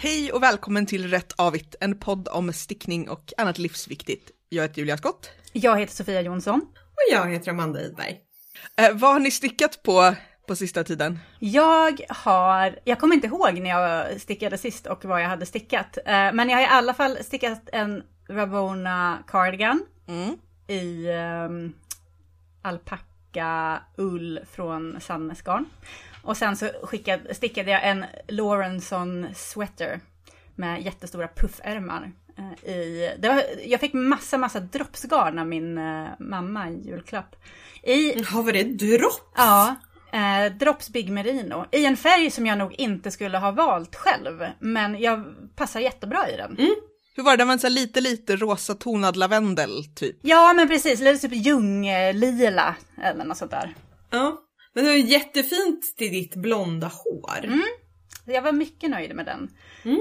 Hej och välkommen till Rätt Avit, en podd om stickning och annat livsviktigt. Jag heter Julia Skott. Jag heter Sofia Jonsson. Och jag heter Amanda Iberg. Vad har ni stickat på sista tiden? Jag kommer inte ihåg när jag stickade sist och vad jag hade stickat. Men jag har i alla fall stickat en Rabona cardigan i alpacka ull från Sandnesgarn. Och sen så stickade jag en Lorentzon sweater med jättestora puffärmar. Jag fick massa droppsgarn av min mamma i julklapp. Var det drops? Ja, Drops Big Merino. I en färg som jag nog inte skulle ha valt själv. Men jag passar jättebra i den. Mm. Hur var det? Den var så lite rosa tonad lavendel typ. Ja, men precis. Lite typ ljunglila eller något sånt där. Ja. Men det var jättefint till ditt blonda hår. Mm. Jag var mycket nöjd med den,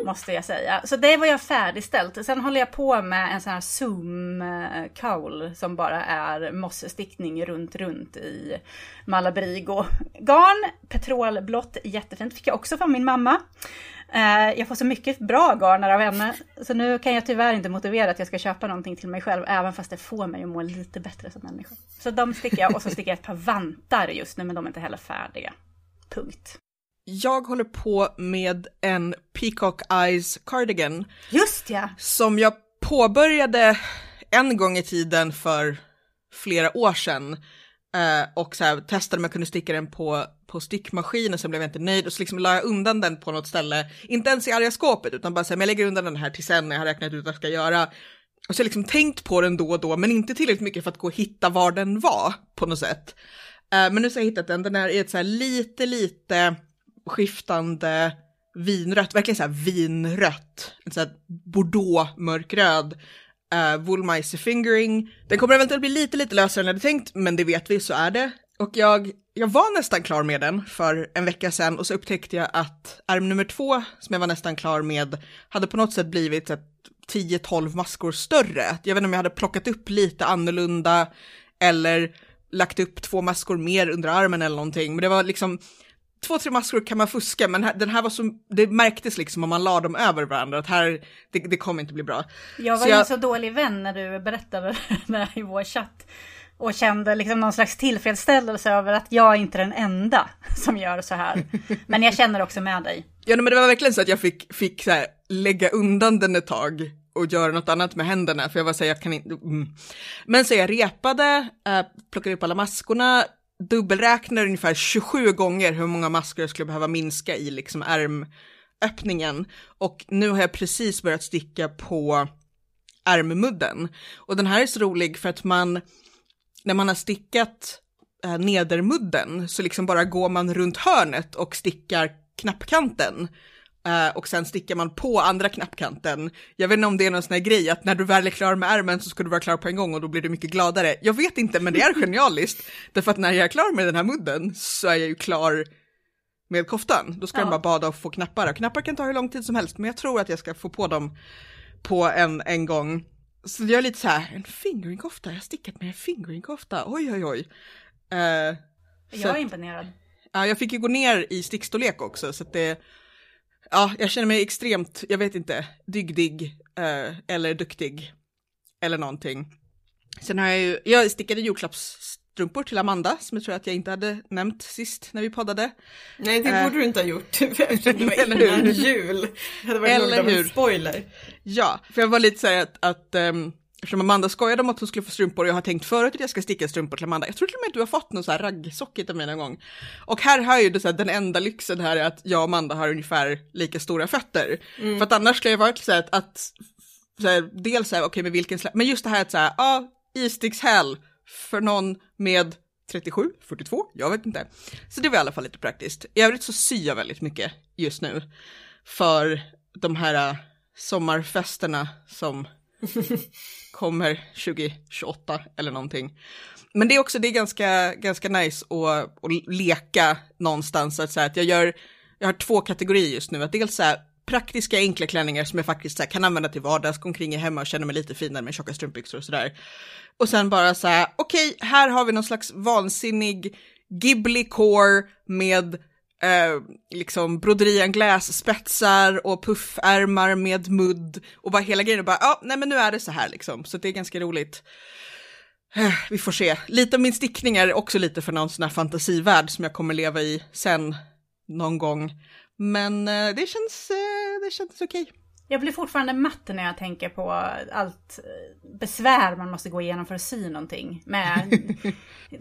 måste jag säga. Så det var jag färdigställt. Sen håller jag på med en sån här zoom-kaul som bara är mossstickning runt i Malabrigo-garn. Petrolblått, jättefint. Fick jag också från min mamma. Jag får så mycket bra garnar av henne. Så nu kan jag tyvärr inte motivera att jag ska köpa någonting till mig själv. Även fast det får mig att må lite bättre som människa. Så de stickar jag. Och så stickar jag ett par vantar just nu, men de är inte heller färdiga. Punkt. Jag håller på med en Peacock Eyes cardigan. Just ja! Som jag påbörjade en gång i tiden för flera år sedan. Och så här, testade om jag kunde sticka den på stickmaskinen, så blev jag inte nöjd. Och så liksom la jag undan den på något ställe. Inte ens i arga skåpet, utan bara så här, men jag lägger undan den här till sen när jag har räknat ut vad jag ska göra. Och så har jag liksom tänkt på den då och då, men inte tillräckligt mycket för att gå och hitta var den var på något sätt. Men nu så har jag hittat den. Den är i ett så här lite skiftande vinrött, verkligen så här vinrött, en så här bordeaux mörkröd woolmice fingering. Den kommer eventuellt bli lite lösare än jag hade tänkt, men det vet vi, så är det. Och jag var nästan klar med den för en vecka sedan, och så upptäckte jag att ärm nummer 2 som jag var nästan klar med hade på något sätt blivit 10-12 maskor större. Jag vet inte om jag hade plockat upp lite annorlunda eller lagt upp 2 maskor mer under armen eller någonting, men det var liksom 2-3 maskor kan man fuska, men den här var så, det märktes liksom om man la dem över varandra, att här, det kommer inte bli bra. Jag var ju så dålig vän när du berättade det här i vår chatt och kände liksom någon slags tillfredsställelse över att jag inte är den enda som gör så här. Men jag känner också med dig. Ja, men det var verkligen så att jag fick så här, lägga undan den ett tag och göra något annat med händerna, för jag var så här, jag kan inte... Men så jag repade, plockade upp alla maskorna, dubbelräknar ungefär 27 gånger hur många maskor jag skulle behöva minska i liksom ärmöppningen. Och nu har jag precis börjat sticka på ärmmudden. Och den här är så rolig för att när man har stickat nedermudden så liksom bara går man runt hörnet och stickar knappkanten. Och sen stickar man på andra knappkanten. Jag vet inte om det är någon sån här grej att när du väl är klar med ärmen så ska du vara klar på en gång och då blir du mycket gladare. Jag vet inte, men det är genialiskt. Därför att när jag är klar med den här mudden så är jag ju klar med koftan. Då ska jag bara bada och få knappar. Knappar kan ta hur lång tid som helst, men jag tror att jag ska få på dem på en gång. Så jag är lite så här, en fingeringkofta. Jag har stickat med en fingeringkofta. Oj. Jag är imponerad. Ja, jag fick ju gå ner i stickstorlek också, så att det... Ja, jag känner mig extremt, jag vet inte, dygdig eller duktig eller någonting. Sen har jag stickade julklappsstrumpor till Amanda som jag tror att jag inte hade nämnt sist när vi poddade. Nej, det borde du inte ha gjort. Eller hur? Jul. Det hade varit något av en spoiler. Ja, för jag var lite så här att eftersom Amanda skojade om att hon skulle få strumpor, och jag har tänkt förut att jag ska sticka strumpor till Amanda. Jag tror till och med att du har fått någon så här raggsockigt av mig någon gång. Och här har ju det så här, den enda lyxen här är att jag och Amanda har ungefär lika stora fötter. För att annars skulle jag varit så här att så här, dels så här, okej, men vilken slags... Men just det här att så här, isstickshäl för någon med 37, 42, jag vet inte. Så det var i alla fall lite praktiskt. I övrigt så syr jag väldigt mycket just nu för de här sommarfesterna som... kommer 2028 eller någonting. Men det är också, det är ganska nice att leka någonstans, att så här, att jag har 2 kategorier just nu, att dels så här, praktiska enkla klänningar som jag faktiskt så här, kan använda till vardags, gå omkring hemma och känna mig lite finare med tjocka strumpbyxor och sådär. Och sen bara så här, okej, här har vi någon slags vansinnig Ghibli core med liksom broderian glässpetsar och puffärmar med mudd och bara hela grejen och bara, ja, nej men nu är det så här liksom, så det är ganska roligt. Vi får se. Lite av min stickning är också lite för någon sån här fantasivärld som jag kommer leva i sen någon gång. Men det känns okej. Jag blir fortfarande matt när jag tänker på allt besvär man måste gå igenom för att sy någonting. Med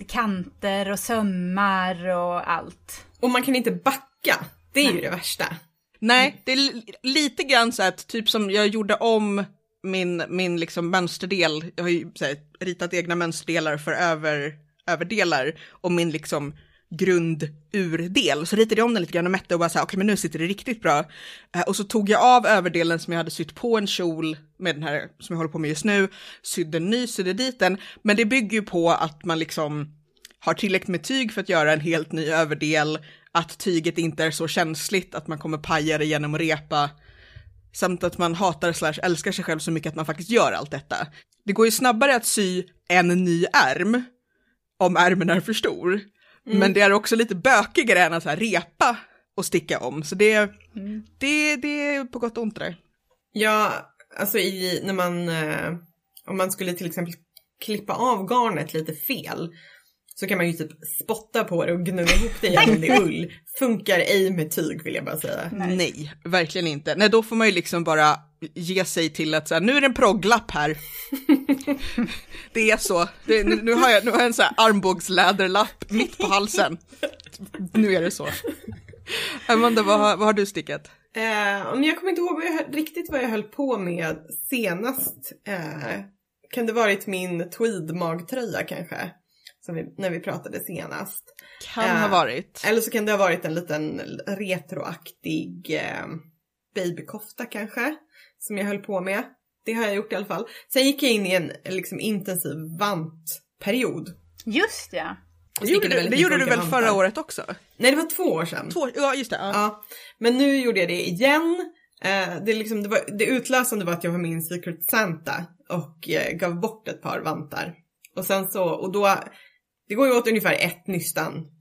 kanter och sömmar och allt. Och man kan inte backa. Det är ju det värsta. Nej, det är lite grann så att typ som jag gjorde om min liksom mönsterdel. Jag har ju så här, ritat egna mönsterdelar för överdelar och min liksom grundurdel. Så ritade jag om den lite grann och mätte och bara så här, okej, men nu sitter det riktigt bra. Och så tog jag av överdelen som jag hade sytt på en kjol med den här som jag håller på med just nu, sydde en ny, sydde dit den. Men det bygger ju på att man liksom har tillräckligt med tyg för att göra en helt ny överdel, att tyget inte är så känsligt att man kommer paja det genom att repa, samt att man hatar / älskar sig själv så mycket att man faktiskt gör allt detta. Det går ju snabbare att sy en ny ärm om ärmen är för stor. Mm. Men det är också lite bökigare än att så här repa och sticka om. Så det är på gott och ont där. Ja, alltså när man, om man skulle till exempel klippa av garnet lite fel, så kan man ju typ spotta på det och gnugga ihop det igen i ull. Funkar ej med tyg, vill jag bara säga. Nej, verkligen inte. Nej, då får man ju liksom bara ge sig till att så här, nu är det en progglapp här. Det är så. Nu har jag en så här armbågsläderlapp mitt på halsen. Nu är det så. Amanda, vad har du stickat? Jag kommer inte ihåg riktigt vad jag höll på med senast. Kan det varit min tweed-magtröja kanske? När vi pratade senast. Kan ha varit. Eller så kan det ha varit en liten retroaktig babykofta kanske. Som jag höll på med. Det har jag gjort i alla fall. Sen gick jag in i en liksom intensiv vantperiod. Just det. Det gjorde du väl vantar. Förra året också? Nej, det var 2 år sedan. Ja, just det. Ja. Ja. Men nu gjorde jag det igen. Det utlösande var att jag var med i en Secret Santa. Och gav bort ett par vantar. Och sen så, och då, det går ju åt ungefär ett nystan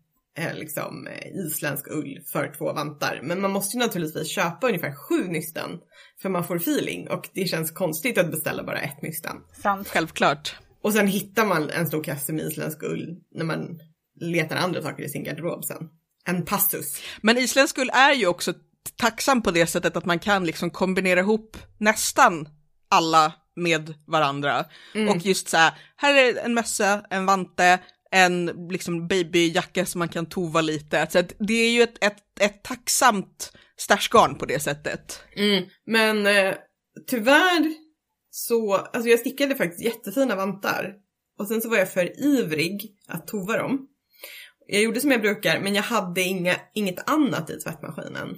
liksom isländsk ull för 2 vantar. Men man måste ju naturligtvis köpa ungefär 7 nystan för man får feeling. Och det känns konstigt att beställa bara ett nystan. Sant. Självklart. Och sen hittar man en stor kasse med isländsk ull när man letar andra saker i sin garderob sen. En passus. Men isländsk ull är ju också tacksam på det sättet att man kan liksom kombinera ihop nästan alla med varandra. Mm. Och just så här är en mössa, en vante, en liksom babyjacka som man kan tova lite. Så det är ju ett tacksamt starsgarn på det sättet. Mm. Men tyvärr så, alltså jag stickade faktiskt jättefina vantar. Och sen så var jag för ivrig att tova dem. Jag gjorde som jag brukar, men jag hade inget annat i tvättmaskinen.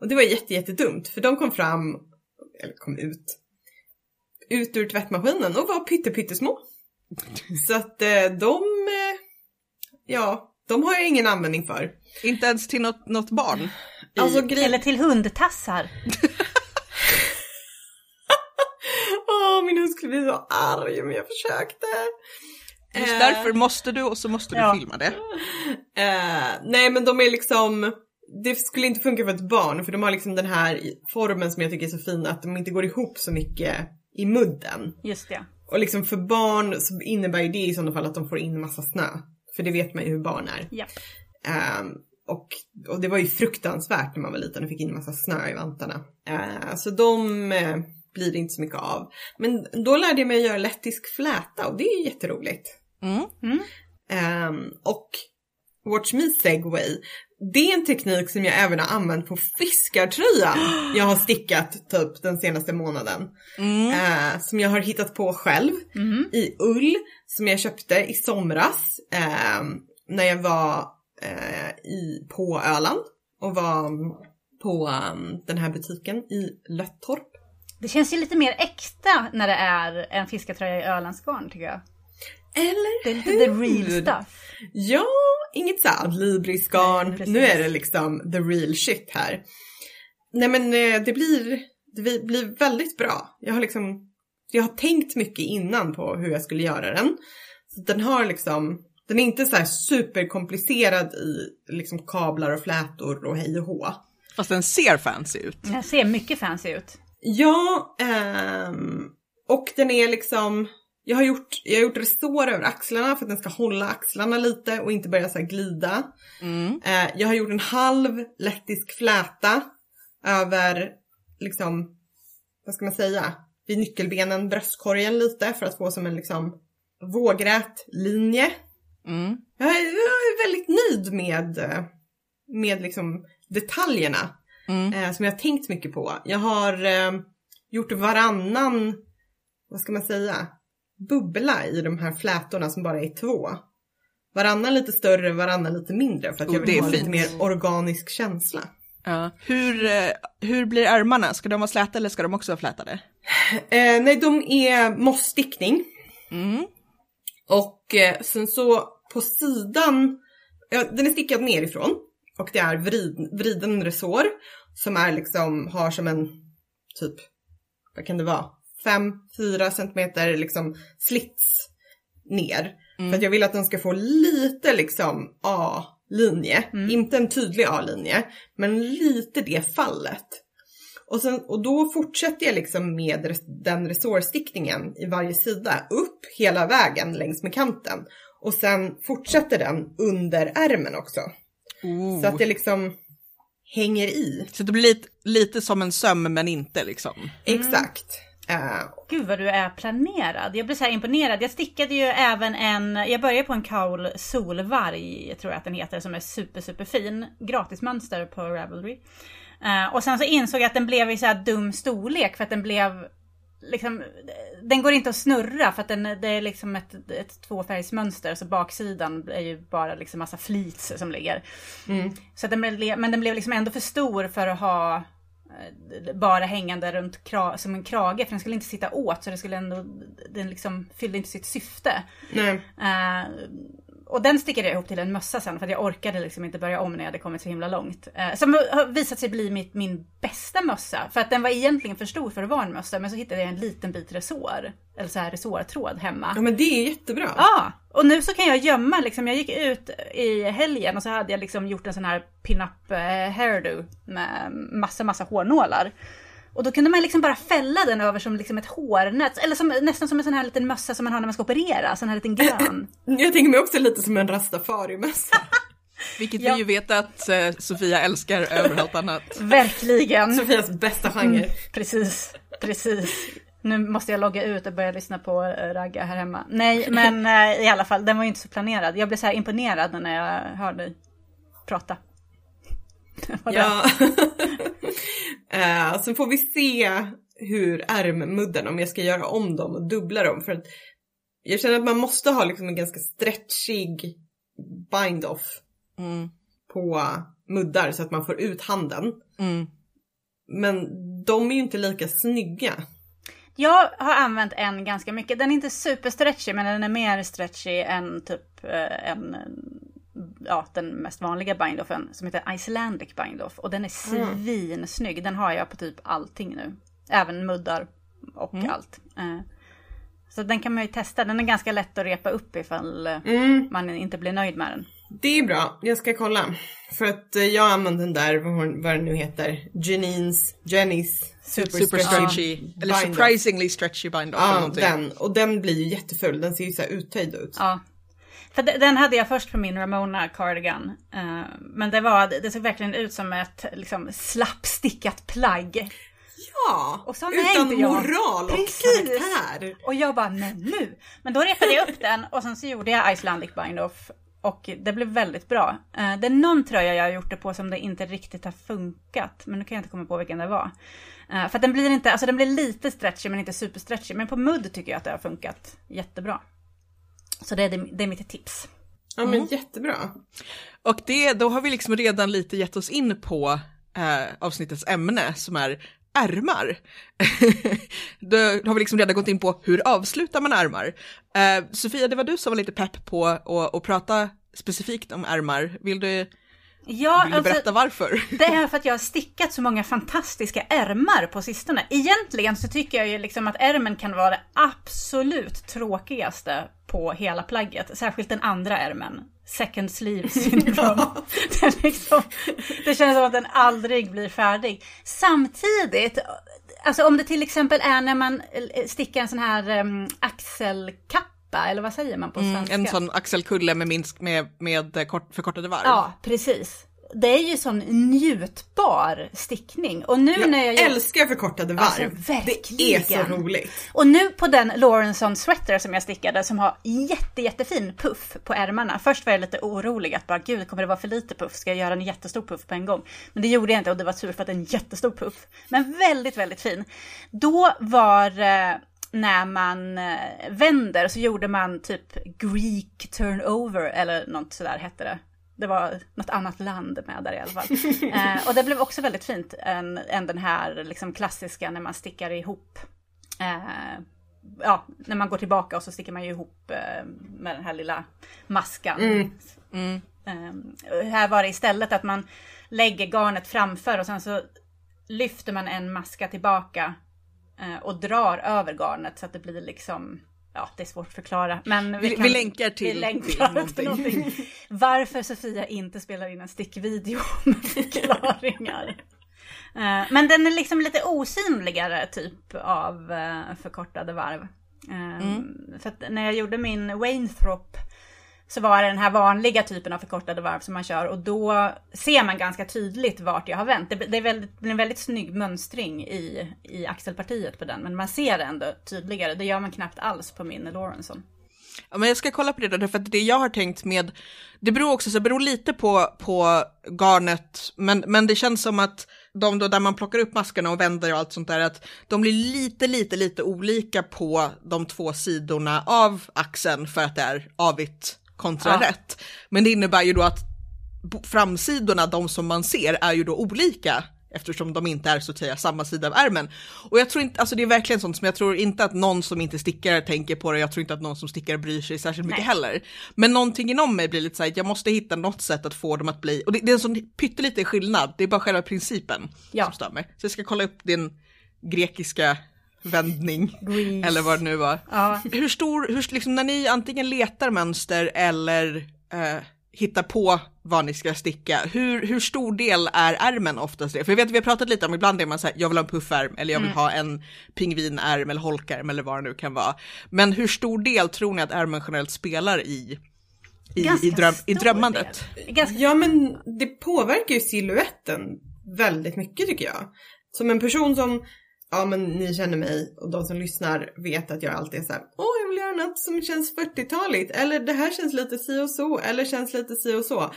Och det var jättedumt, för de kom ut ur tvättmaskinen och var pyttesmå. Så att de har jag ingen användning för. Inte ens till något barn. Alltså, eller till hundtassar. Min hund skulle bli så arg om jag försökte. Just därför måste du, och så måste du filma det. Nej, men de är liksom... Det skulle inte funka för ett barn, för de har liksom den här formen som jag tycker är så fin att de inte går ihop så mycket i mudden. Just det. Och liksom för barn så innebär ju det i sådana fall att de får in massa snö. För det vet man ju hur barn är. Yep. Och det var ju fruktansvärt när man var liten och fick in massa snö i vantarna. Så de blir det inte så mycket av. Men då lärde jag mig att göra lettisk fläta och det är ju jätteroligt. Mm. Mm. Och Watch Me Segway. Det är en teknik som jag även har använt på fiskartröjan jag har stickat typ den senaste månaden. Mm. Som jag har hittat på själv i ull som jag köpte i somras när jag var på Öland och var på den här butiken i Löttorp. Det känns ju lite mer äkta när det är en fiskartröja i Ölandsgarn, tycker jag. Eller det är lite the real stuff. Ja, inget så adlibrisgarn. Nu är det liksom the real shit här. Nej, men det blir väldigt bra. Jag har tänkt mycket innan på hur jag skulle göra den. Så den har liksom Den är inte så här superkomplicerad i liksom kablar och flätor och hej och hå. Fast den ser fancy ut. Den ser mycket fancy ut. Ja, och den är liksom... Jag har gjort resår över axlarna för att den ska hålla axlarna lite och inte börja så här glida. Mm. Jag har gjort en halv lettisk fläta över liksom, vad ska man säga, vid nyckelbenen, bröstkorgen lite för att få som en liksom vågrät linje. Mm. Jag är väldigt nöjd med liksom detaljerna som jag har tänkt mycket på. Jag har gjort varannan, vad ska man säga, bubbla i de här flätorna som bara är två. Varannan lite större, varannan lite mindre för att jag vill ha lite mer organisk känsla. Ja. Hur blir ärmarna? Ska de vara släta eller ska de också vara flätade? Nej, de är mossstickning. Mm. Och sen så på sidan, ja, den är stickad nerifrån och det är vriden resår som är liksom, har som en typ, vad kan det vara? 5-4 centimeter liksom slits ner. Mm. För att jag vill att den ska få lite liksom A-linje. Mm. Inte en tydlig A-linje. Men lite det fallet. Och då fortsätter jag liksom med den resårstickningen i varje sida. Upp hela vägen längs med kanten. Och sen fortsätter den under ärmen också. Oh. Så att det liksom hänger i. Så det blir lite som en söm men inte liksom. Mm. Exakt. Gud vad du är planerad. Jag blev så här imponerad. Jag stickade ju även jag började på en kaul solvarg, tror jag att den heter, som är super super fin. Gratismönster på Ravelry. Och sen så insåg jag att den blev i så här dum storlek för att den blev liksom, den går inte att snurra för att det är liksom ett tvåfärgsmönster, så baksidan är ju bara liksom massa flits som ligger. Mm. Så att den blev liksom ändå för stor för att ha bara hängande runt som en krage, för den skulle inte sitta åt, så det skulle ändå, den liksom fyllde inte sitt syfte. Nej. Och den stickade jag ihop till en mössa sen för att jag orkade liksom inte börja om när jag hade kommit så himla långt. Som har visat sig bli min bästa mössa, för att den var egentligen för stor för att vara en mössa, men så hittade jag en liten bit resår eller så här resårtråd hemma. Ja, men det är jättebra. Ja, och nu så kan jag gömma liksom, jag gick ut i helgen och så hade jag liksom gjort en sån här pin-up hairdo med massa hårnålar. Och då kunde man liksom bara fälla den över som liksom ett hårnät. Eller som, nästan som en sån här liten mössa som man har när man ska operera. Sån här liten grön. Jag tänker mig också lite som en rastafari-mössa. Vilket vi ju vet att Sofia älskar över allt annat. Verkligen. Sofias bästa genre. Mm, precis. Nu måste jag logga ut och börja lyssna på ragga här hemma. Nej, men i alla fall, den var ju inte så planerad. Jag blev så här imponerad när jag hörde dig prata. Ja. Sen får vi se hur ärmmudden, om jag ska göra om dem och dubbla dem, för att jag känner att man måste ha liksom en ganska stretchig bind-off på muddar så att man får ut handen. Mm. Men de är ju inte lika snygga. Jag har använt en ganska mycket. Den är inte superstretchig, men den är mer stretchig än typ den mest vanliga bindoffen som heter Icelandic bindoff, och den är svinsnygg. Den har jag på typ allting nu, även muddar och allt, så den kan man ju testa. Den är ganska lätt att repa upp ifall man inte blir nöjd med den. Det är bra, jag ska kolla, för att jag använder den där, vad den nu heter, Jenny's super stretchy eller surprisingly stretchy bindoff, den blir ju jättefull. Den ser ju så här uttöjd ut. För den hade jag först på min Rabona cardigan. Men det såg verkligen ut som ett liksom slappstickat plagg. Ja, och så utan moral och karaktär. Och jag bara, men nu. Men då repade jag upp den och sen så gjorde jag Icelandic bindoff. Och det blev väldigt bra. Det är någon tröja jag har gjort det på som det inte riktigt har funkat. Men nu kan jag inte komma på vilken det var. För att den blir inte, alltså den blir lite stretchig men inte superstretchig. Men på mudd tycker jag att det har funkat jättebra. Så det är mitt tips. Ja, men jättebra. Och då har vi liksom redan lite gett oss in på avsnittets ämne som är ärmar. Då har vi liksom redan gått in på hur avslutar man ärmar. Sofia, det var du som var lite pepp på att prata specifikt om ärmar. Vill du Ja, vill du berätta varför? Det är för att jag har stickat så många fantastiska ärmar på sistone. Egentligen så tycker jag ju liksom att ärmen kan vara det absolut tråkigaste på hela plagget. Särskilt den andra ärmen. Second sleeve syndrome. Liksom, det känns som att den aldrig blir färdig. Samtidigt, alltså om det till exempel är när man stickar en sån här axelkapp. Eller vad säger man på svenska? En sån axelkulle med förkortade varv. Ja, precis. Det är ju sån njutbar stickning. Och nu när jag älskar förkortade varv. Alltså, verkligen. Det är så roligt. Och nu på den Lorentzon sweater som jag stickade som har jättefin puff på ärmarna. Först var jag lite orolig att bara, gud, kommer det vara för lite puff? Ska jag göra en jättestor puff på en gång? Men det gjorde jag inte och det var tur för att det är en jättestor puff. Men väldigt fin. Då var... när man vänder så gjorde man typ Greek turnover eller något sådär hette det. Det var något annat land med där i alla fall. Och det blev också väldigt fint än den här liksom klassiska när man stickar ihop. När man går tillbaka och så stickar man ju ihop med den här lilla maskan. Här var det istället att man lägger garnet framför och sen så lyfter man en maska tillbaka. Och drar över garnet så att det blir liksom, ja, det är svårt att förklara. Men vi länkar till, till någonting. Varför Sofia inte spelar in en stickvideo med förklaringar. Men den är liksom lite osynligare typ av förkortade varv. För att när jag gjorde min Wainthrop så var det den här vanliga typen av förkortade varv som man kör. Och då ser man ganska tydligt vart jag har vänt. Det är en väldigt snygg mönstring i axelpartiet på den. Men man ser det ändå tydligare. Det gör man knappt alls på min Lorentzon. Ja, men jag ska kolla på det då. För att det jag har tänkt med... Det beror också så beror lite på garnet. Men det känns som att de då, där man plockar upp maskarna och vänder och allt sånt där. Att de blir lite olika på de två sidorna av axeln. För att det är avigt. Kontrarätt. Men det innebär ju då att framsidorna, de som man ser, är ju då olika eftersom de inte är så att säga samma sida av ärmen. Och jag tror inte, alltså det är verkligen sånt som jag tror inte att någon som inte stickar tänker på det. Jag tror inte att någon som stickar bryr sig särskilt mycket heller. Men någonting inom mig blir lite så här, jag måste hitta något sätt att få dem att bli, och det är en sån pytteliten skillnad, det är bara själva principen som stämmer. Så jag ska kolla upp din grekiska vändning, Grease. Eller vad det nu var. Ja. Hur liksom, när ni antingen letar mönster eller hittar på vad ni ska sticka, hur stor del är ärmen oftast det? För jag vet att vi har pratat lite om, ibland är man så här, jag vill ha en puffärm eller jag vill ha en pingvinärm eller holkärm eller vad det nu kan vara. Men hur stor del tror ni att ärmen generellt spelar i drömmandet? Ganska... Ja, men det påverkar ju siluetten väldigt mycket tycker jag. Som en person som... Ja, men ni känner mig och de som lyssnar vet att jag alltid är så här, jag vill göra något som känns 40-taligt. Eller det här känns lite si och så. Eller känns lite si och så.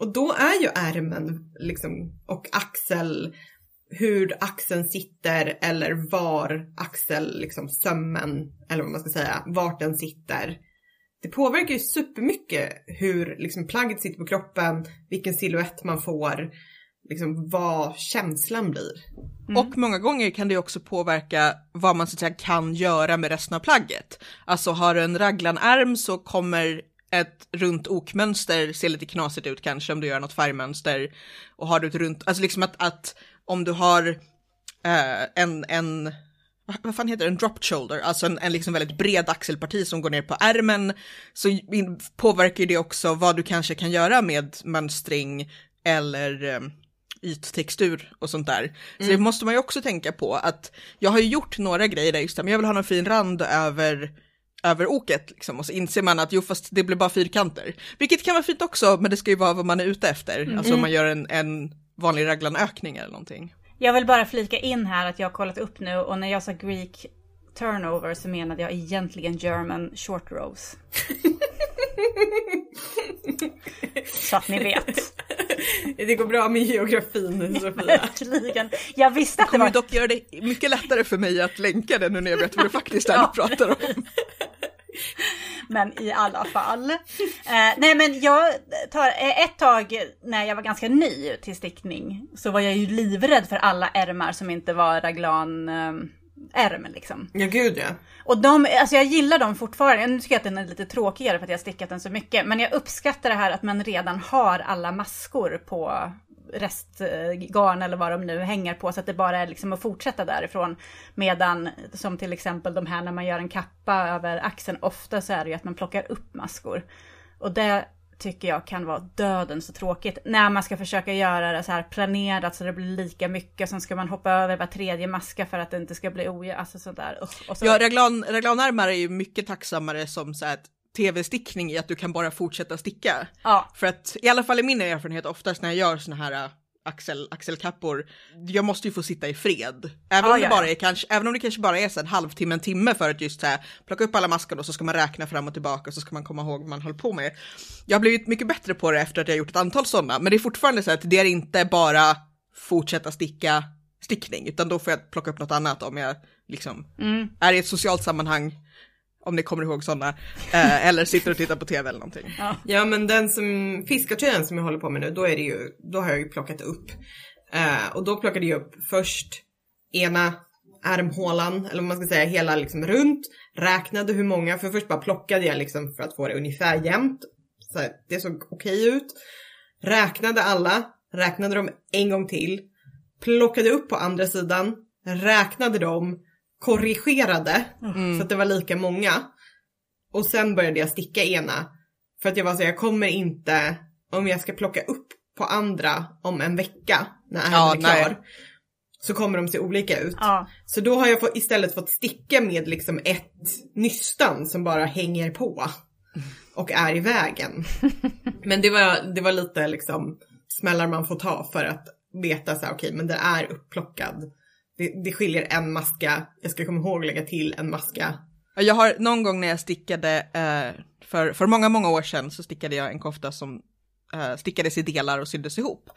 Och då är ju ärmen liksom, och axel, hur axeln sitter eller var axel, liksom sömmen, eller vad man ska säga, vart den sitter. Det påverkar ju supermycket hur liksom, plagget sitter på kroppen, vilken silhuett man får. Liksom vad känslan blir. Och många gånger kan det också påverka vad man så att säga kan göra med resten av plagget. Alltså har du en raglanärm så kommer ett runt okmönster se lite knasigt ut kanske om du gör något färgmönster. Och har du ett runt, alltså liksom att om du har en vad fan heter det? En drop shoulder, alltså en liksom väldigt bred axelparti som går ner på ärmen, så påverkar det också vad du kanske kan göra med mönstring eller... yttextur och sånt där. Så det måste man ju också tänka på att jag har ju gjort några grejer där just där, men jag vill ha någon fin rand över oket liksom, och så inser man att jo fast det blir bara fyrkanter. Vilket kan vara fint också, men det ska ju vara vad man är ute efter. Alltså om man gör en vanlig raglanökning eller någonting. Jag vill bara flika in här att jag har kollat upp nu, och när jag sa Greek turnover så menade jag egentligen German short rows. Så att ni vet. Det går bra med geografin, Sofia. Jag visste att det var... Det kommer dock göra det mycket lättare för mig att länka den nu när jag vet vad du faktiskt är och pratar om. Men i alla fall. Nej, men jag tar ett tag när jag var ganska ny till stickning så var jag ju livrädd för alla ärmar som inte var raglan... ärmen liksom. Ja, gud ja. Och de, alltså jag gillar dem fortfarande. Nu tycker jag att den är lite tråkigare för att jag har stickat den så mycket. Men jag uppskattar det här att man redan har alla maskor på restgarn eller vad de nu hänger på. Så att det bara är liksom att fortsätta därifrån. Medan som till exempel de här när man gör en kappa över axeln. Ofta så är det ju att man plockar upp maskor. Och det tycker jag kan vara döden så tråkigt. När man ska försöka göra det så här planerat så det blir lika mycket. Sen ska man hoppa över var tredje maska för att det inte ska bli alltså sådär. Så. Ja, reglanärmar är ju mycket tacksammare som så här tv-stickning i att du kan bara fortsätta sticka. Ja. För att i alla fall i min erfarenhet oftast när jag gör såna här axelkappor, jag måste ju få sitta i fred. Även om det kanske bara är så en halvtimme, en timme för att just så här, plocka upp alla maskor och så ska man räkna fram och tillbaka och så ska man komma ihåg vad man håller på med. Jag har blivit mycket bättre på det efter att jag gjort ett antal sådana, men det är fortfarande så att det är inte bara fortsätta stickning, utan då får jag plocka upp något annat om jag liksom är i ett socialt sammanhang, om ni kommer ihåg sådana, eller sitter och tittar på tv eller någonting. Ja, men den som fiskartöjen som jag håller på med nu, då har jag ju plockat upp. Och då plockade jag upp först ena ärmhålan, eller man ska säga hela liksom runt, räknade hur många, för först bara plockade jag liksom för att få det ungefär jämnt. Så här, det såg okej ut. Räknade alla, räknade dem en gång till, plockade upp på andra sidan, räknade dem, korrigerade så att det var lika många, och sen började jag sticka ena för att jag var så, jag kommer inte, om jag ska plocka upp på andra om en vecka när jag är klar, så kommer de se olika ut. Ja. Så då har jag istället fått sticka med liksom ett nystan som bara hänger på och är i vägen. Men det var lite liksom smällar man får ta för att veta så här, okej, men det är upplockad. Det skiljer en maska. Jag ska komma ihåg att lägga till en maska. Jag har någon gång när jag stickade för många, många år sedan, så stickade jag en kofta som stickades i delar och syddes ihop.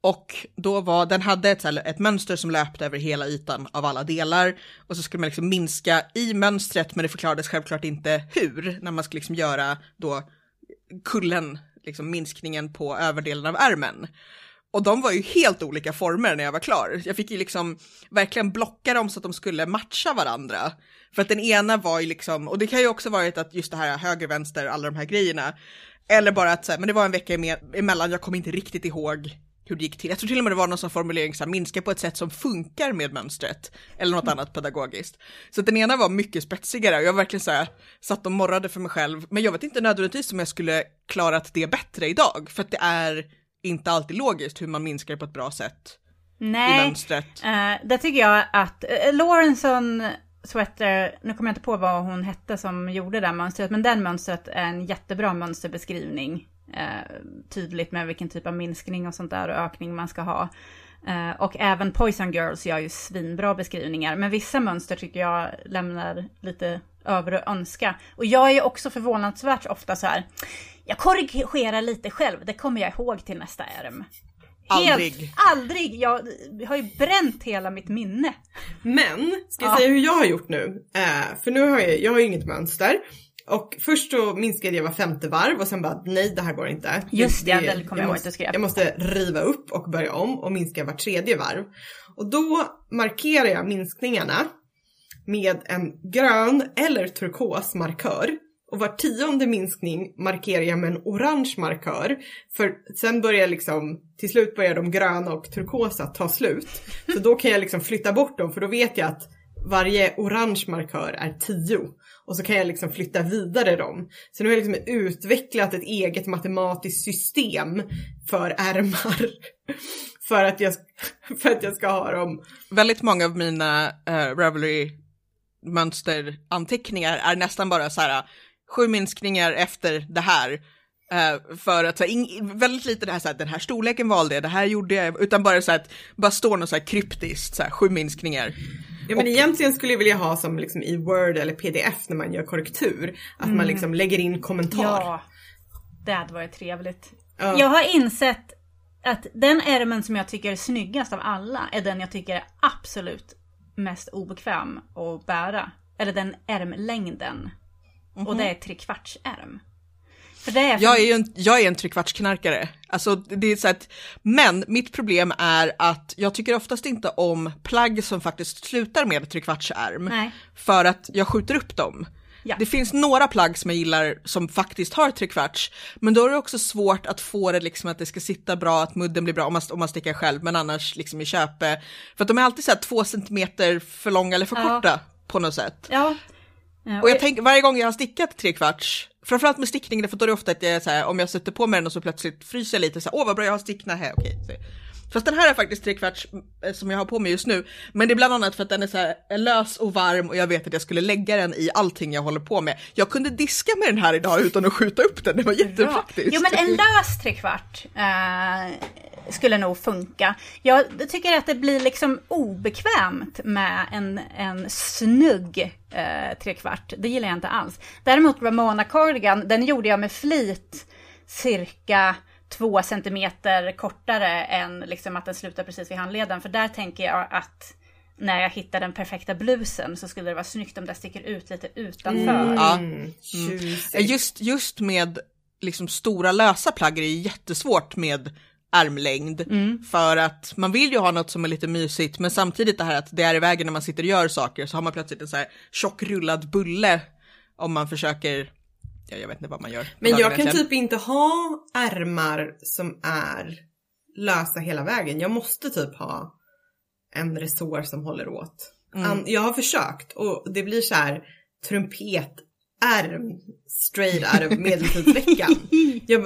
Och då den hade ett mönster som löpte över hela ytan av alla delar. Och så skulle man liksom minska i mönstret, men det förklarades självklart inte hur. När man skulle liksom göra då kullen, liksom minskningen på överdelen av ärmen. Och de var ju helt olika former när jag var klar. Jag fick ju liksom verkligen blocka dem så att de skulle matcha varandra. För att den ena var ju liksom, och det kan ju också varit att just det här höger, vänster, alla de här grejerna. Eller bara att men det var en vecka emellan, jag kom inte riktigt ihåg hur det gick till. Jag tror till och med det var någon sån formulering som minska på ett sätt som funkar med mönstret. Eller något annat pedagogiskt. Så att den ena var mycket spetsigare. Och jag verkligen satt och morrade för mig själv. Men jag vet inte nödvändigtvis om jag skulle klarat det bättre idag. För att det är inte alltid logiskt hur man minskar på ett bra sätt. Nej, i mönstret. Det tycker jag att Lorentzon Sweater, nu kommer jag inte på vad hon hette som gjorde det mönstret, men den mönstret är en jättebra mönsterbeskrivning. Tydligt med vilken typ av minskning och sånt där och ökning man ska ha. Och även Poison Girls gör ju svinbra beskrivningar. Men vissa mönster tycker jag lämnar lite över att önska. Och jag är också förvånansvärt ofta så här, jag korrigerar lite själv, det kommer jag ihåg till nästa ärm. Aldrig. Jag har ju bränt hela mitt minne. Men, ska jag säga hur jag har gjort nu? För nu har jag har ju inget mönster. Och först så minskade jag var femte varv och sen bara, nej, det här går inte. Just det, det kommer jag inte skriva. Jag måste riva upp och börja om och minska var tredje varv. Och då markerar jag minskningarna med en grön eller turkos markör. Och var tionde minskning markerar jag med en orange markör. För sen börjar liksom, till slut börjar de gröna och turkosa ta slut. Så då kan jag liksom flytta bort dem, för då vet jag att varje orange markör är 10. Och så kan jag liksom flytta vidare dem. Så nu har jag liksom utvecklat ett eget matematiskt system för ärmar. För att jag ska ha dem. Väldigt många av mina Ravelry mönsteranteckningar är nästan bara så här 7 minskningar efter det här. För att väldigt lite det här, så här, den här storleken valde jag, det här gjorde jag, utan bara så att bara står något så här kryptiskt, så här 7 minskningar. Ja, men egentligen skulle jag vilja ha som liksom i Word eller PDF när man gör korrektur, att man liksom lägger in kommentar. Ja, det hade varit trevligt. Jag har insett att den ärmen som jag tycker är snyggast av alla är den jag tycker är absolut mest obekväm att bära. Eller den ärmlängden. Och det är 3/4 ärm. Jag är en trekvartsknarkare. Alltså, det är så att, men mitt problem är att jag tycker oftast inte om plagg som faktiskt slutar med trekvartsärm. Nej. För att jag skjuter upp dem. Ja. Det finns några plagg som jag gillar som faktiskt har trekvarts, men då är det också svårt att få det liksom att det ska sitta bra, att mudden blir bra om man stickar själv, men annars liksom i köpe. För att de är alltid så här 2 centimeter för långa eller för korta på något sätt. Ja. Ja, och jag tänker, varje gång jag har stickat trekvarts, framförallt med stickning, för då är det ofta att jag är så här, om jag sätter på mig den och så plötsligt fryser jag lite så här, åh vad bra jag har sticknat här, okej. Så. Fast den här är faktiskt trekvarts som jag har på mig just nu, men det är bland annat för att den är så här lös och varm och jag vet att jag skulle lägga den i allting jag håller på med. Jag kunde diska med den här idag utan att skjuta upp den, det var jättepraktiskt. Jo, men en lös trekvart skulle nog funka. Jag tycker att det blir liksom obekvämt med en snygg trekvart. Det gillar jag inte alls. Däremot Ramona Cardigan, den gjorde jag med flit cirka 2 centimeter kortare än liksom att den slutar precis vid handleden. För där tänker jag att när jag hittar den perfekta blusen så skulle det vara snyggt om det sticker ut lite utanför. Mm. Ja. Mm. Just med liksom stora lösa plagg är det jättesvårt med armlängd, för att man vill ju ha något som är lite mysigt, men samtidigt det här att det är i vägen när man sitter och gör saker, så har man plötsligt en så här tjock rullad bulle om man försöker, jag vet inte vad man gör. Men jag kan typ inte ha ärmar som är lösa hela vägen, jag måste typ ha en resår som håller åt. Jag har försökt och det blir så här trumpetärm, straight arm, medeltidsveckan.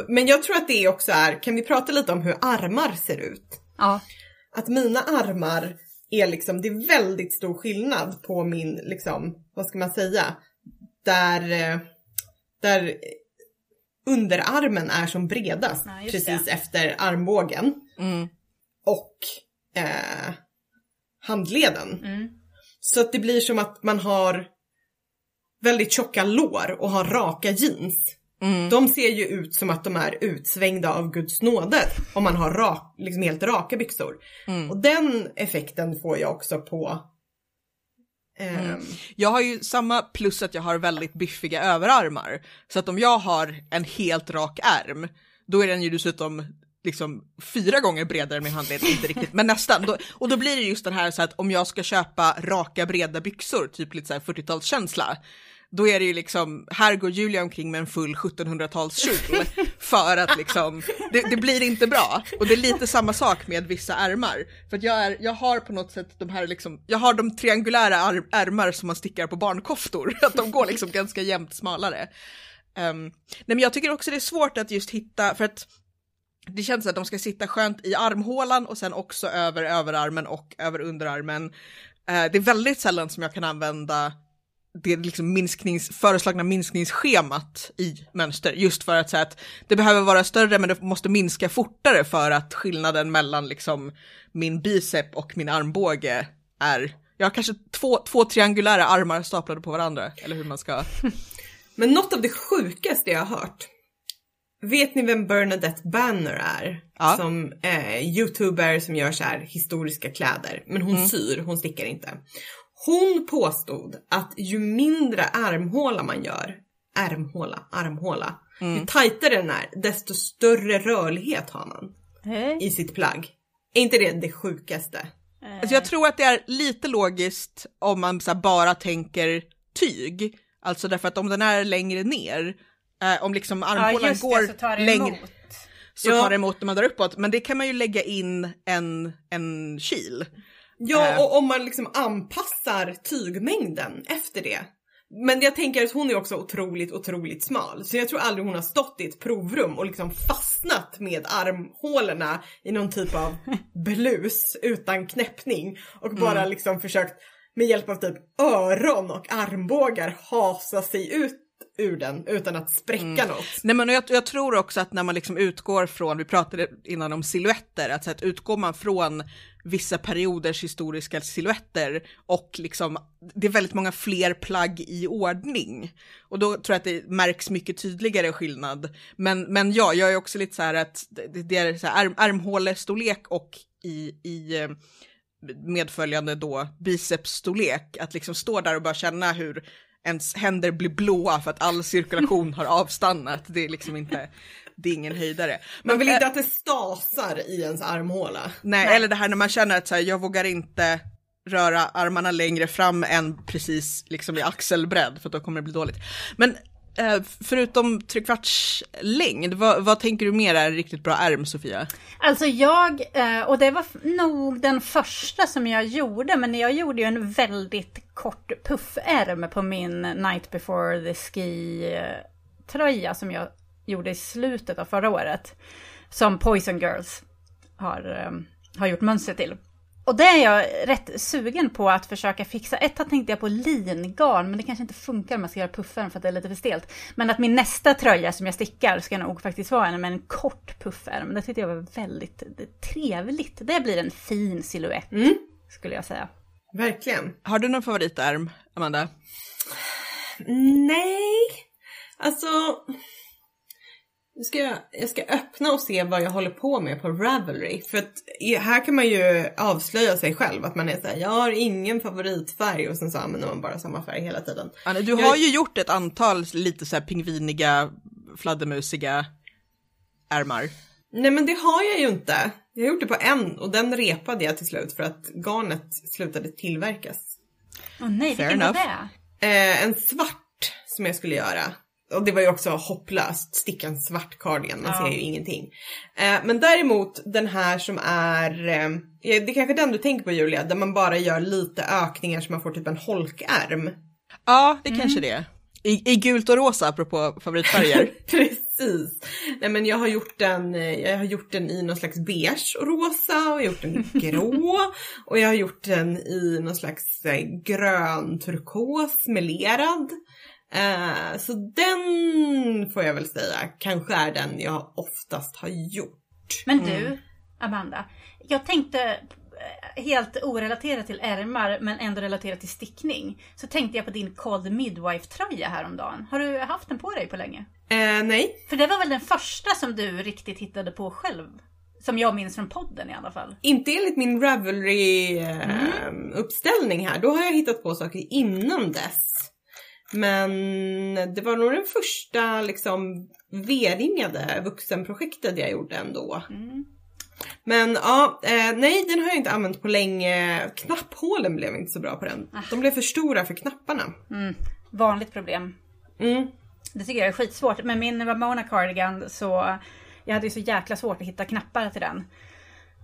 Men jag tror att det också är, kan vi prata lite om hur armar ser ut? Ja. Att mina armar är liksom, det är väldigt stor skillnad på min liksom, vad ska man säga, där underarmen är som bredast, ja, precis det, efter armbågen och handleden. Så att det blir som att man har väldigt tjocka lår och har raka jeans. De ser ju ut som att de är utsvängda av Guds nåde om man har liksom helt raka byxor. Och den effekten får jag också på. Jag har ju samma, plus att jag har väldigt biffiga överarmar. Så att om jag har en helt rak ärm, då är den ju dessutom liksom 4 gånger bredare än min handled, inte riktigt, men nästan. Och då blir det just den här så att om jag ska köpa raka breda byxor, typ lite så här 40-talskänsla, då är det ju liksom, här går Julia omkring med en full 1700-talskjol för att liksom, det blir inte bra. Och det är lite samma sak med vissa ärmar. För att jag har på något sätt de här liksom, jag har de triangulära ärmar som man stickar på barnkoftor. Att de går liksom ganska jämnt smalare. Nej, men jag tycker också det är svårt att just hitta, för att det känns att de ska sitta skönt i armhålan och sen också över överarmen och över underarmen. Det är väldigt sällan som jag kan använda det liksom föreslagna minskningsschemat i mönster, just för att, så att det behöver vara större men det måste minska fortare för att skillnaden mellan liksom min bicep och min armbåge är, jag har kanske två triangulära armar staplade på varandra, eller hur man ska. Men något av det sjukaste jag har hört, vet ni vem Bernadette Banner är? Ja. Som youtuber som gör så här historiska kläder, men hon syr, hon stickar inte. Hon påstod att ju mindre armhåla man gör, ju tajtare den är, desto större rörlighet har man i sitt plagg. Är inte det det sjukaste? Alltså jag tror att det är lite logiskt om man så här bara tänker tyg. Alltså därför att om den är längre ner, om liksom armhålan går längre, så tar det emot när man drar uppåt. Men det kan man ju lägga in en kil. Ja, och om man liksom anpassar tygmängden efter det. Men jag tänker att hon är också otroligt smal. Så jag tror aldrig hon har stått i ett provrum och liksom fastnat med armhålorna i någon typ av blus utan knäppning. Och bara liksom försökt med hjälp av typ öron och armbågar hasa sig ut ur den utan att spräcka något. Nej, men jag tror också att när man liksom utgår från, vi pratade innan om silhuetter, att, så att utgår man från vissa perioders historiska silhuetter och liksom, det är väldigt många fler plagg i ordning, och då tror jag att det märks mycket tydligare skillnad. Men ja, jag är också lite så här att det är så här armhålestorlek och i medföljande då bicepsstorlek, att liksom stå där och bara känna hur ens händer blir blåa för att all cirkulation har avstannat. Det är liksom inte... Det är ingen höjdare. Man vill inte att det stasar i ens armhåla. Nej, eller det här när man känner att så här, jag vågar inte röra armarna längre fram än precis liksom i axelbredd, för då kommer det bli dåligt. Men förutom trekvarts längd, vad tänker du mer är en riktigt bra ärm, Sofia? Alltså jag, och det var nog den första som jag gjorde, men jag gjorde ju en väldigt kort puffärm på min Night Before the Ski-tröja som jag gjorde i slutet av förra året, som Poison Girls har gjort mönster till. Och det är jag rätt sugen på att försöka fixa. Ett tänkte jag på lingarn, men det kanske inte funkar om man ska göra puffärm för att det är lite för stelt. Men att min nästa tröja som jag stickar ska nog faktiskt vara en kort puffärm. Det tyckte jag var väldigt trevligt. Det blir en fin silhuett, skulle jag säga. Verkligen. Har du någon favoritärm, Amanda? Nej. Alltså... Jag ska öppna och se vad jag håller på med på Ravelry. För att här kan man ju avslöja sig själv. Att man är såhär, jag har ingen favoritfärg. Och sen så använder man bara samma färg hela tiden. Anna, du har ju gjort ett antal lite så här pingviniga, fladdermusiga ärmar. Nej, men det har jag ju inte. Jag gjorde på en och den repade jag till slut. För att garnet slutade tillverkas. Åh nej, det var det. En svart som jag skulle göra. Och det var ju också hopplöst, stickan svart cardigan, man ser ju ingenting. Men däremot den här som är, det är kanske den du tänker på, Julia, där man bara gör lite ökningar så man får typ en holkärm. Ja, det kanske det. I gult och rosa, apropå favoritfärger. Precis. Nej, men jag har gjort den i någon slags beige och rosa, och jag har gjort den i grå, och jag har gjort den i någon slags grön turkos melerad. Så den får jag väl säga kanske är den jag oftast har gjort. Men du, Amanda, jag tänkte helt orelaterat till ärmar, men ändå relaterat till stickning, så tänkte jag på din Cold Midwife-tröja häromdagen. Har du haft den på dig på länge? Nej. För det var väl den första som du riktigt hittade på själv, som jag minns från podden i alla fall. Inte enligt min Ravelry-uppställning här. Då har jag hittat på saker innan dess. Men det var nog den första liksom V-ringade vuxenprojektet jag gjorde ändå. Men ja, nej, den har jag inte använt på länge. Knapphålen blev inte så bra på den. De blev för stora för knapparna. Vanligt problem. Det tycker jag är skitsvårt. Men min Rabona cardigan, så jag hade ju så jäkla svårt att hitta knappar till den.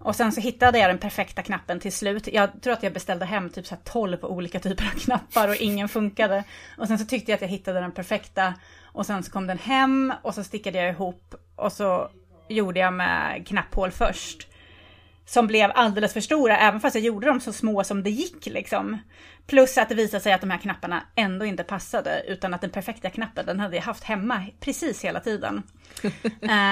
Och sen så hittade jag den perfekta knappen till slut. Jag tror att jag beställde hem typ så här 12 olika typer av knappar och ingen funkade. Och sen så tyckte jag att jag hittade den perfekta. Och sen så kom den hem och så stickade jag ihop. Och så gjorde jag med knapphål först. Som blev alldeles för stora, även fast jag gjorde dem så små som det gick liksom. Plus att det visade sig att de här knapparna ändå inte passade, utan att den perfekta knappen, den hade jag haft hemma precis hela tiden.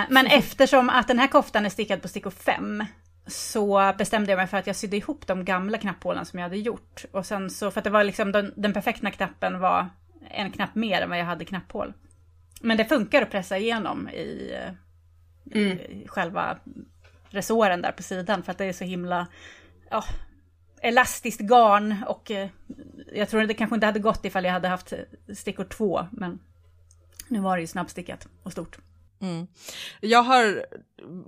Men eftersom att den här koftan är stickad på stickor 5... så bestämde jag mig för att jag sydde ihop de gamla knapphålen som jag hade gjort. Och sen så, för att det var liksom den perfekta knappen var en knapp mer än vad jag hade knapphål. Men det funkar att pressa igenom i själva resåren där på sidan. För att det är så himla elastiskt garn. Och jag tror att det kanske inte hade gått ifall jag hade haft stickor 2. Men nu var det ju snabbstickat och stort. Jag har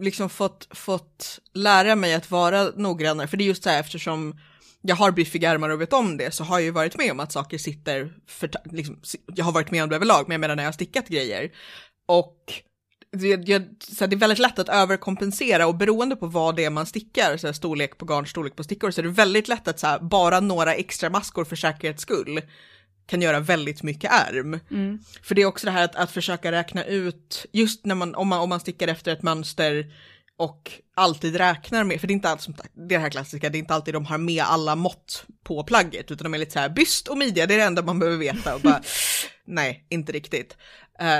liksom fått lära mig att vara noggrannare, för det är just så här, eftersom jag har biffiga armar och vet om det, så har jag ju varit med om att saker sitter liksom, jag har varit med om det överlag, men jag menar när jag har stickat grejer, och så det är väldigt lätt att överkompensera, och beroende på vad det är man stickar, så här, storlek på garn, storlek på stickor, så är det väldigt lätt att så här, bara några extra maskor för säkerhets skull kan göra väldigt mycket ärm. För det är också det här att försöka räkna ut, just när om man stickar efter ett mönster och alltid räknar med, för det är inte allt som det här klassiska, det är inte alltid de har med alla mått på plagget, utan de är lite så här, byst och midja, det är det enda man behöver veta, och bara, nej, inte riktigt.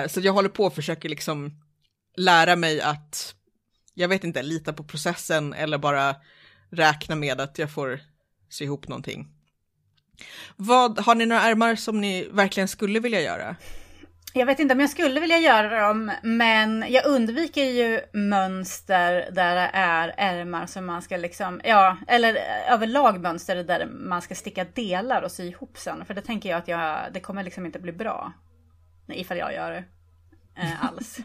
Så jag håller på och försöker liksom lära mig att, jag vet inte, lita på processen, eller bara räkna med att jag får se ihop någonting. Har ni några ärmar som ni verkligen skulle vilja göra? Jag vet inte om jag skulle vilja göra dem, men jag undviker ju mönster där det är ärmar som man ska liksom, ja, eller överlag mönster där man ska sticka delar och sy ihop sen. För det tänker jag att det kommer liksom inte bli bra ifall jag gör det alls.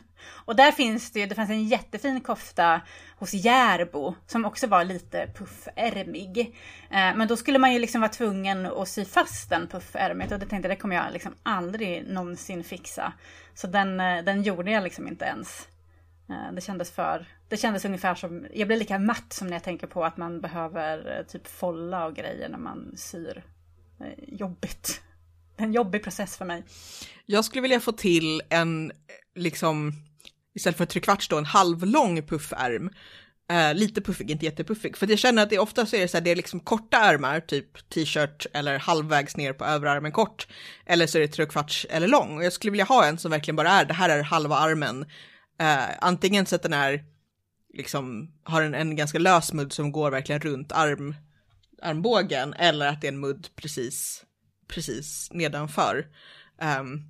Och där finns det fanns en jättefin kofta hos Järbo som också var lite puffärmig. Men då skulle man ju liksom vara tvungen att sy fast den puffärmet, och det tänkte jag, det kommer jag liksom aldrig någonsin fixa. Så den gjorde jag liksom inte ens. Det kändes ungefär som, jag blir lika matt som när jag tänker på att man behöver typ folla och grejer när man syr. Jobbigt. En jobbig process för mig. Jag skulle vilja få till en, liksom, istället för 3/4 då, en halvlång puffärm. Lite puffig, inte jättepuffig. För jag känner att det ofta så är det så här, det är liksom korta ärmar, typ t-shirt eller halvvägs ner på överarmen kort. Eller så är det 3/4 eller lång. Och jag skulle vilja ha en som verkligen bara är, det här är halva armen. Antingen så att den är, liksom, har en ganska lös mudd som går verkligen runt armbågen. Eller att det är en mudd precis nedanför.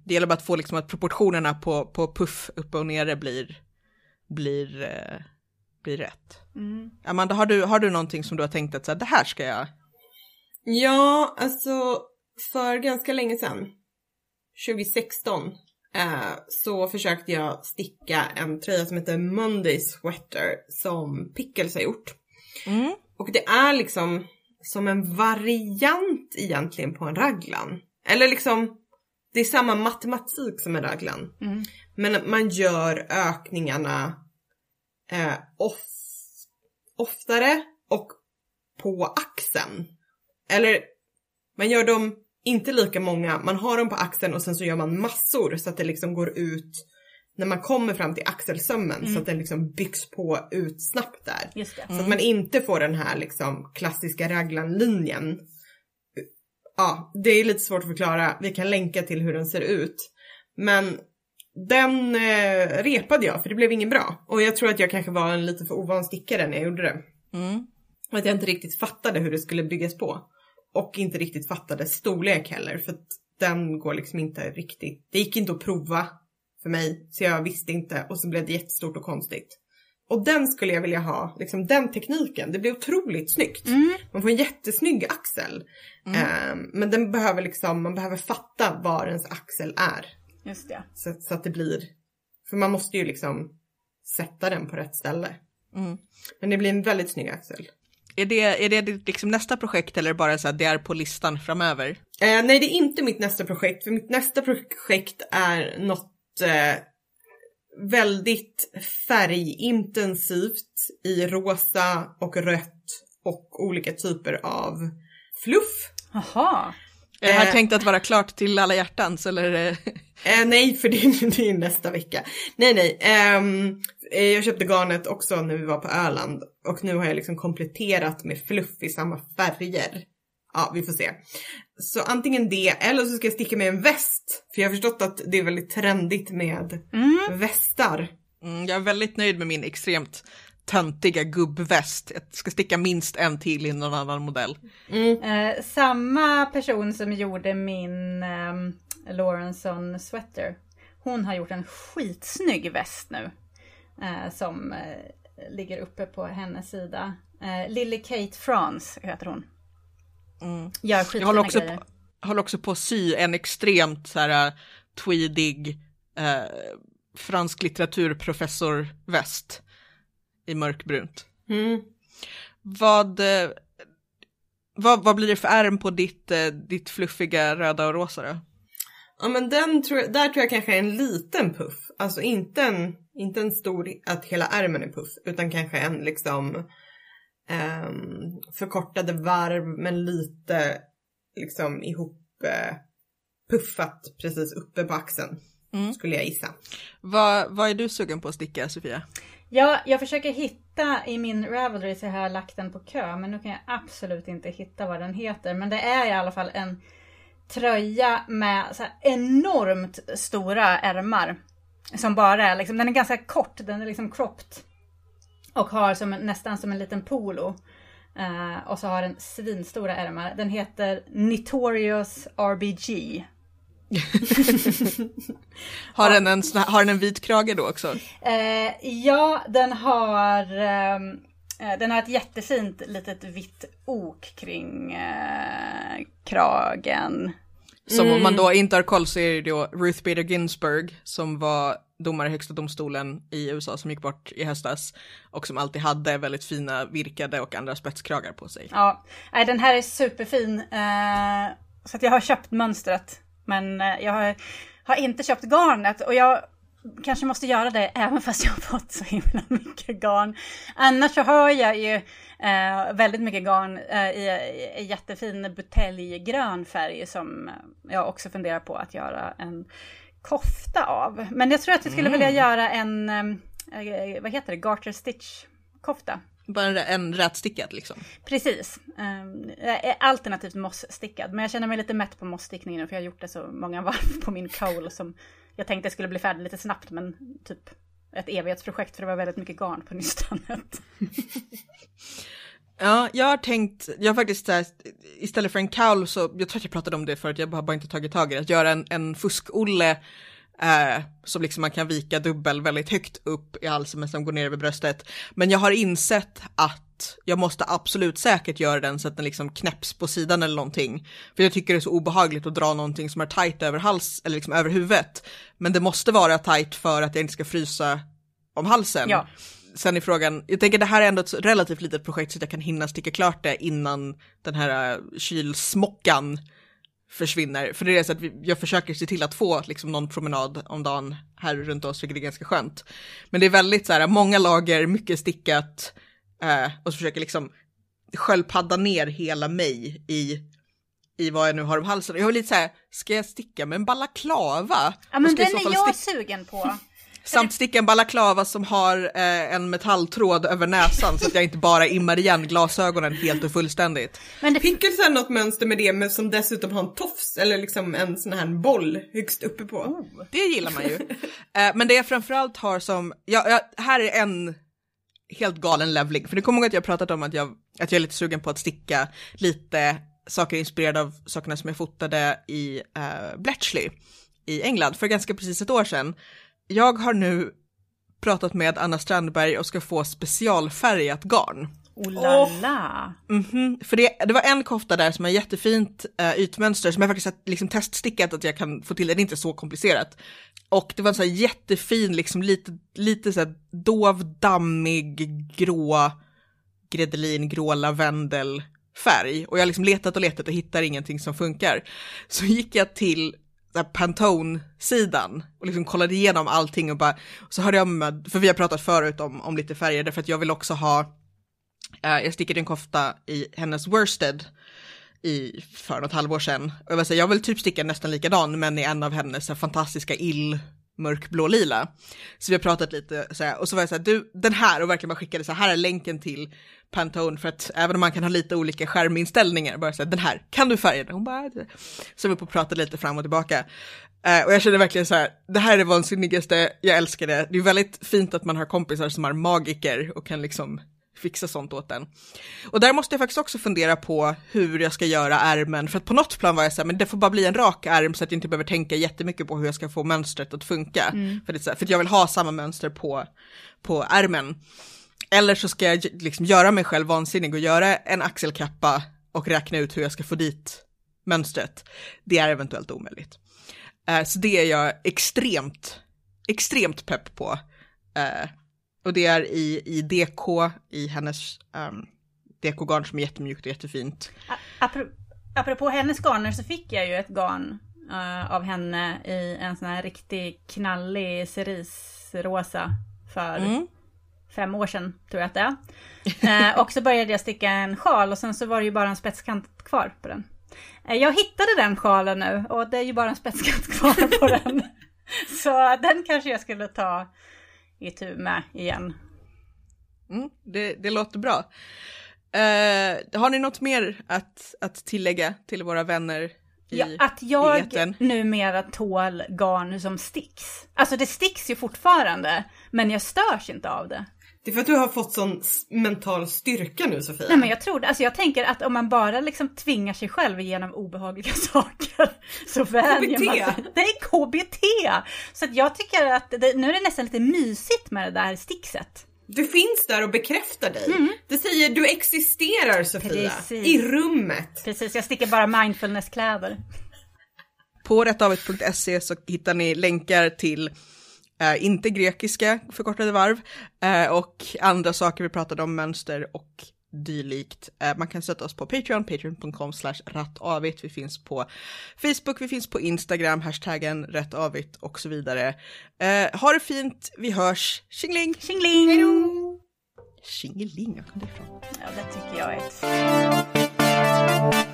Det gäller bara att få liksom att proportionerna på puff uppe och nere blir rätt. Mm. Amanda, har du någonting som du har tänkt att så här, det här ska jag? Ja, alltså för ganska länge sedan, 2016, så försökte jag sticka en tröja som heter Monday Sweater som Pickles har gjort. Mm. Och det är liksom som en variant egentligen på en raglan. Eller liksom, det är samma matematik som en raglan. Mm. Men man gör ökningarna oftare och på axeln. Eller man gör dem inte lika många. Man har dem på axeln och sen så gör man massor så att det liksom går ut när man kommer fram till axelsömmen. Mm. Så att den liksom byggs på ut snabbt där. Just det. Mm. Så att man inte får den här liksom klassiska raglanlinjen. Ja, det är lite svårt att förklara. Vi kan länka till hur den ser ut. Men den repade jag, för det blev ingen bra. Och jag tror att jag kanske var en lite för ovan stickare när jag gjorde det. Mm. Och att jag inte riktigt fattade hur det skulle byggas på. Och inte riktigt fattade storlek heller. För att den går liksom inte riktigt. Det gick inte att prova för mig, så jag visste inte. Och så blev det jättestort och konstigt. Och den skulle jag vilja ha, liksom den tekniken. Det blir otroligt snyggt. Mm. Man får en jättesnygg axel. Mm. Men den behöver liksom, man behöver fatta var ens axel är. Just det. Så att det blir, för man måste ju liksom sätta den på rätt ställe. Mm. Men det blir en väldigt snygg axel. Är det liksom nästa projekt, eller bara så att det är på listan framöver? Nej, det är inte mitt nästa projekt. För mitt nästa projekt är något väldigt färgintensivt i rosa och rött och olika typer av fluff. Jaha. Jag har tänkt att vara klart till alla hjärtans, eller? Nej, för det är nästa vecka. Nej. Jag köpte garnet också när vi var på Öland. Och nu har jag liksom kompletterat med fluff i samma färger. Ja, vi får se. Så antingen det, eller så ska jag sticka med en väst. För jag har förstått att det är väldigt trendigt med västar. Mm, jag är väldigt nöjd med min extremt töntiga gubbväst. Jag ska sticka minst en till i någon annan modell. Mm. Samma person som gjorde min Lorentzon sweater, hon har gjort en skitsnygg väst nu. Som ligger uppe på hennes sida. Lily Kate France heter hon. Mm. Jag håller också på att sy en extremt så här tweedig fransk litteraturprofessor väst i mörkbrunt. Mm. Vad blir det för ärm på ditt fluffiga röda och rosa då? Ja, men där tror jag kanske en liten puff. Alltså inte en stor, att hela ärmen är puff, utan kanske en liksom förkortade varv, men lite liksom ihop puffat precis uppe på axeln, skulle jag gissa. Vad är du sugen på att sticka, Sofia? Ja, jag försöker hitta i min Ravelry, så jag har lagt den på kö, men nu kan jag absolut inte hitta vad den heter. Men det är i alla fall en tröja med så här enormt stora ärmar som bara är liksom, den är ganska kort, den är liksom cropped. Och har nästan som en liten polo. Och så har den svinstora ärmar. Den heter Notorious RBG. Har den en sån här, har den en vit krage då också? Ja, den har ett jättefint litet vitt ok kring kragen. Som om man då inte har koll så är det då Ruth Bader Ginsburg som var domare i högsta domstolen i USA som gick bort i höstas och som alltid hade väldigt fina virkade och andra spetskragar på sig. Ja, den här är superfin så att jag har köpt mönstret men jag har inte köpt garnet och jag kanske måste göra det även fast jag har fått så himla mycket garn. Annars så har jag ju väldigt mycket garn i jättefin buteljgrön färg som jag också funderar på att göra en kofta av. Men jag tror att jag skulle vilja göra en vad heter det? Garter stitch kofta. Bara en rätstickad liksom. Precis. Alternativt mossstickad. Men jag känner mig lite mätt på mossstickningen för jag har gjort det så många varv på min kaul som jag tänkte skulle bli färdig lite snabbt men typ ett evighetsprojekt för det var väldigt mycket garn på nystanet. Ja, jag har faktiskt så här, istället för en kaul så, jag tror att jag pratade om det förut, jag har bara inte tagit tag i det, att göra en fuskolle som liksom man kan vika dubbel väldigt högt upp i halsen men som går ner över bröstet. Men jag har insett att jag måste absolut säkert göra den så att den liksom knäpps på sidan eller någonting. För jag tycker det är så obehagligt att dra någonting som är tajt över hals eller liksom över huvudet. Men det måste vara tajt för att jag inte ska frysa om halsen. Ja. Sen är frågan, jag tänker det här är ändå ett relativt litet projekt så att jag kan hinna sticka klart det innan den här kylsmockan försvinner. För det är så att jag försöker se till att få liksom någon promenad om dagen här runt oss, vilket är ganska skönt. Men det är väldigt så här, många lager, mycket stickat och så försöker liksom sköldpadda ner hela mig i vad jag nu har om halsen. Jag har lite så här, ska jag sticka med en balaklava? Ja, men den är jag sugen på. Samt sticka en balaklava som har en metalltråd över näsan så att jag inte bara immar igen glasögonen helt och fullständigt. Men det Pickles är något mönster med det men som dessutom har en tofs eller liksom en sån här boll högst uppe på. Oh. Det gillar man ju. Men det jag framförallt har som... här är en helt galen levling. För det kommer ihåg att jag pratat om att jag är lite sugen på att sticka lite saker inspirerade av sakerna som jag fotade i Bletchley i England för ganska precis ett år sedan. Jag har nu pratat med Anna Strandberg och ska få specialfärgat garn. Olala! För det var en kofta där som är jättefint ytmönster som jag faktiskt har liksom teststickat att jag kan få till. Det är inte så komplicerat. Och det var en så här jättefin, liksom, lite så här dov, dammig, grå gredelin, grå lavendelfärg. Och jag har liksom letat och hittar ingenting som funkar. Så gick jag till Pantone-sidan och liksom kollade igenom allting och bara, så hörde jag med, för vi har pratat förut om lite färger därför att jag vill också ha jag stickade en kofta i hennes worsted för något halvår sedan och jag vill typ sticka nästan likadan men i en av hennes så här, fantastiska mörkblå lila. Så vi har pratat lite så här, och så var jag så här, du, den här, och verkligen bara skickade så här är länken till Pantone för att även om man kan ha lite olika skärminställningar bara så här, den här, kan du färga den? Hon bara, så vi på pratade lite fram och tillbaka och jag kände verkligen så här, det här är det vansinnigaste, jag älskar det. Det är väldigt fint att man har kompisar som är magiker och kan liksom fixa sånt åt den. Och där måste jag faktiskt också fundera på hur jag ska göra ärmen. För att på något plan var jag så här, men det får bara bli en rak ärm så att jag inte behöver tänka jättemycket på hur jag ska få mönstret att funka. För det är så här, för jag vill ha samma mönster på ärmen. Eller så ska jag liksom göra mig själv vansinnig och göra en axelkappa och räkna ut hur jag ska få dit mönstret. Det är eventuellt omöjligt. Så det är jag extremt pepp på. Och det är i DK, i hennes DK-garn som är jättemjukt och jättefint. Apropå hennes garner så fick jag ju ett garn av henne i en sån här riktigt knallig cerisrosa för 5 år sedan, tror jag att det är. Och så började jag sticka en sjal och sen så var det ju bara en spetskant kvar på den. Jag hittade den sjalen nu och det är ju bara en spetskant kvar på den. Så den kanske jag skulle ta i tur med igen. Det låter bra. Har ni något mer att tillägga till våra vänner ja, att jag heten. Numera tål garn som sticks. Alltså det sticks ju fortfarande, men jag störs inte av det. Det är för att du har fått sån mental styrka nu, Sofia. Nej, men jag tror det. Alltså jag tänker att om man bara liksom tvingar sig själv igenom obehagliga saker så vänjer man sig. Det är KBT! Så att jag tycker att det, nu är det nästan lite mysigt med det där stickset. Du finns där och bekräftar dig. Mm. Det säger du existerar, Sofia. Precis. I rummet. Precis, jag sticker bara mindfulnesskläder. På rättavit.se så hittar ni länkar till inte grekiska förkortade varv och andra saker vi pratade om, mönster och dylikt. Man kan stötta oss på Patreon, patreon.com/rättavit. Vi finns på Facebook, vi finns på Instagram, hashtaggen rättavit och så vidare. Ha det fint, vi hörs. Tjingeling! Tjingeling! Hejdå! Tjingeling, jag kom det ifrån. Ja, det tycker jag är